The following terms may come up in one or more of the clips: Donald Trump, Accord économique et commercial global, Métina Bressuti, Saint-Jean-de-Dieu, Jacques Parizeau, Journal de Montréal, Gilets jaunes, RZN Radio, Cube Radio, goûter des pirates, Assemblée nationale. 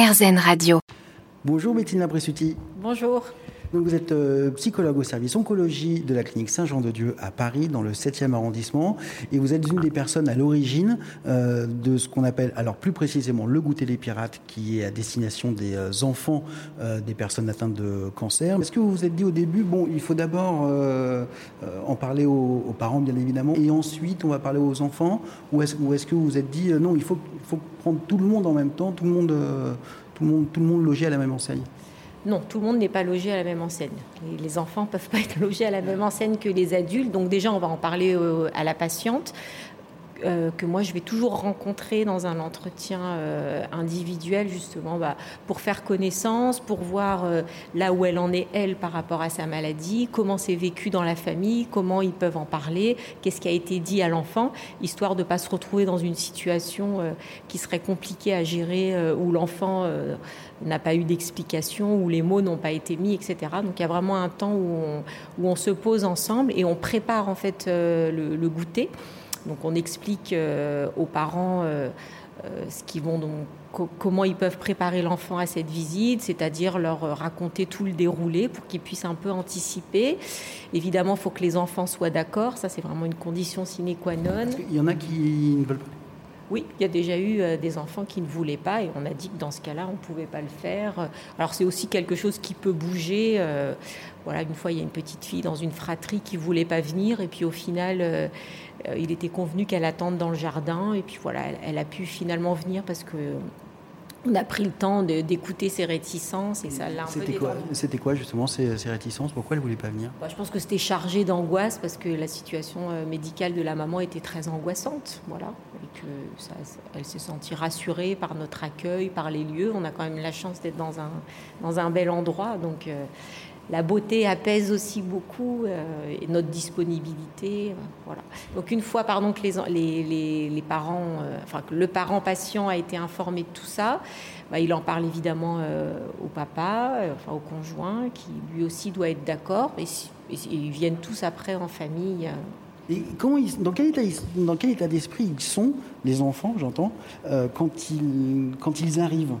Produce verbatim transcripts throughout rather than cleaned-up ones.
R Z N Radio. Bonjour Métina Bressuti. Bonjour. Donc vous êtes euh, psychologue au service oncologie de la clinique Saint-Jean-de-Dieu à Paris, dans le septième arrondissement. Et vous êtes une des personnes à l'origine euh, de ce qu'on appelle, alors plus précisément, le goûter des pirates, qui est à destination des euh, enfants euh, des personnes atteintes de cancer. Est-ce que vous vous êtes dit au début, bon, il faut d'abord euh, euh, en parler aux, aux parents, bien évidemment, et ensuite on va parler aux enfants, ou est-ce, ou est-ce que vous vous êtes dit, euh, non, il faut, faut prendre tout le monde en même temps, tout le monde, euh, tout le monde, tout le monde logé à la même enseigne ? Non, tout le monde n'est pas logé à la même enseigne. Les enfants ne peuvent pas être logés à la même enseigne que les adultes. Donc déjà, on va en parler à la patiente, euh, que moi, je vais toujours rencontrer dans un entretien euh, individuel, justement, bah, pour faire connaissance, pour voir euh, là où elle en est, elle, par rapport à sa maladie, comment c'est vécu dans la famille, comment ils peuvent en parler, qu'est-ce qui a été dit à l'enfant, histoire de ne pas se retrouver dans une situation euh, qui serait compliquée à gérer, euh, où l'enfant... Euh, n'a pas eu d'explication, où les mots n'ont pas été mis, et cetera. Donc il y a vraiment un temps où on, où on se pose ensemble et on prépare en fait euh, le, le goûter. Donc on explique euh, aux parents euh, euh, ce qu'ils vont donc, co- comment ils peuvent préparer l'enfant à cette visite, c'est-à-dire leur raconter tout le déroulé pour qu'ils puissent un peu anticiper. Évidemment, il faut que les enfants soient d'accord. Ça, c'est vraiment une condition sine qua non. Il y en a qui ne veulent pas. Oui, il y a déjà eu des enfants qui ne voulaient pas et on a dit que dans ce cas-là, on ne pouvait pas le faire. Alors c'est aussi quelque chose qui peut bouger. Euh, voilà, une fois, il y a une petite fille dans une fratrie qui ne voulait pas venir et puis au final, euh, il était convenu qu'elle attende dans le jardin et puis voilà, elle, elle a pu finalement venir parce que... On a pris le temps de, d'écouter ses réticences et ça l'a un c'était peu détendu. C'était quoi justement ces, ces réticences ? Pourquoi elle ne voulait pas venir ? Bah, je pense que c'était chargé d'angoisse parce que la situation médicale de la maman était très angoissante. Voilà. Et que ça, elle s'est sentie rassurée par notre accueil, par les lieux. On a quand même la chance d'être dans un, dans un bel endroit. Donc euh, la beauté apaise aussi beaucoup euh, et notre disponibilité. Voilà. Donc une fois pardon, que les, les, les, les parents, euh, enfin, que le parent patient a été informé de tout ça, bah, il en parle évidemment euh, au papa, euh, enfin, au conjoint, qui lui aussi doit être d'accord. Et, et, et ils viennent tous après en famille. Euh, Et comment ils, dans, quel état, dans quel état d'esprit ils sont, les enfants, j'entends, euh, quand, ils, quand ils arrivent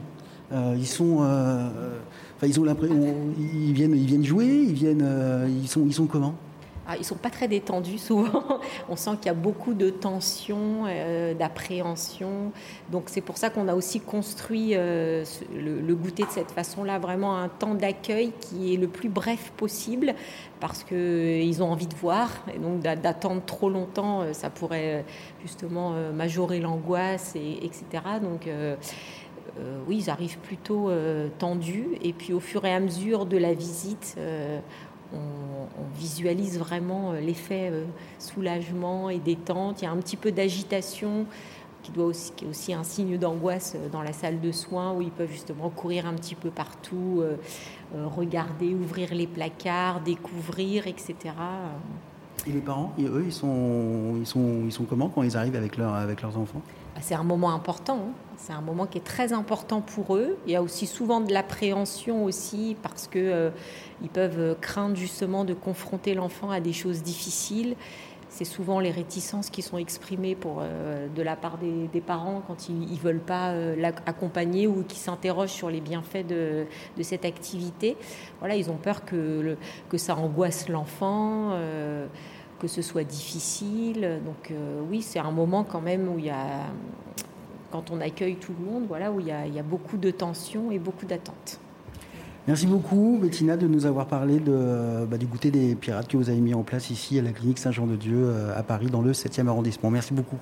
euh, ils, sont, euh, ils ont l'impression, ils viennent, ils viennent jouer, ils viennent, euh, ils sont, ils sont comment ? Ah, ils ne sont pas très détendus souvent. On sent qu'il y a beaucoup de tensions, euh, d'appréhension. Donc c'est pour ça qu'on a aussi construit euh, le, le goûter de cette façon-là, vraiment un temps d'accueil qui est le plus bref possible parce qu'ils ont envie de voir. Et donc d'attendre trop longtemps, ça pourrait justement majorer l'angoisse, et, etc. Donc... Euh, Euh, oui, ils arrivent plutôt euh, tendus. Et puis, au fur et à mesure de la visite, euh, on, on visualise vraiment euh, l'effet euh, soulagement et détente. Il y a un petit peu d'agitation qui, doit aussi, qui est aussi un signe d'angoisse euh, dans la salle de soins où ils peuvent justement courir un petit peu partout, euh, euh, regarder, ouvrir les placards, découvrir, et cetera. Et les parents, eux, ils sont, ils sont, ils sont comment quand ils arrivent avec, leur, avec leurs enfants ? C'est un moment important, hein. C'est un moment qui est très important pour eux. Il y a aussi souvent de l'appréhension aussi parce qu'ils euh, peuvent craindre justement de confronter l'enfant à des choses difficiles. C'est souvent les réticences qui sont exprimées pour, euh, de la part des, des parents quand ils ne veulent pas euh, l'accompagner ou qui s'interrogent sur les bienfaits de, de cette activité. Voilà, ils ont peur que, le, que ça angoisse l'enfant, euh, que ce soit difficile. Donc euh, oui, c'est un moment quand même où il y a, quand on accueille tout le monde, voilà, où il y a, il y a beaucoup de tensions et beaucoup d'attentes. Merci beaucoup, Métina, de nous avoir parlé de, bah, du goûter des pirates que vous avez mis en place ici à la clinique Saint-Jean-de-Dieu à Paris, dans le septième arrondissement. Merci beaucoup.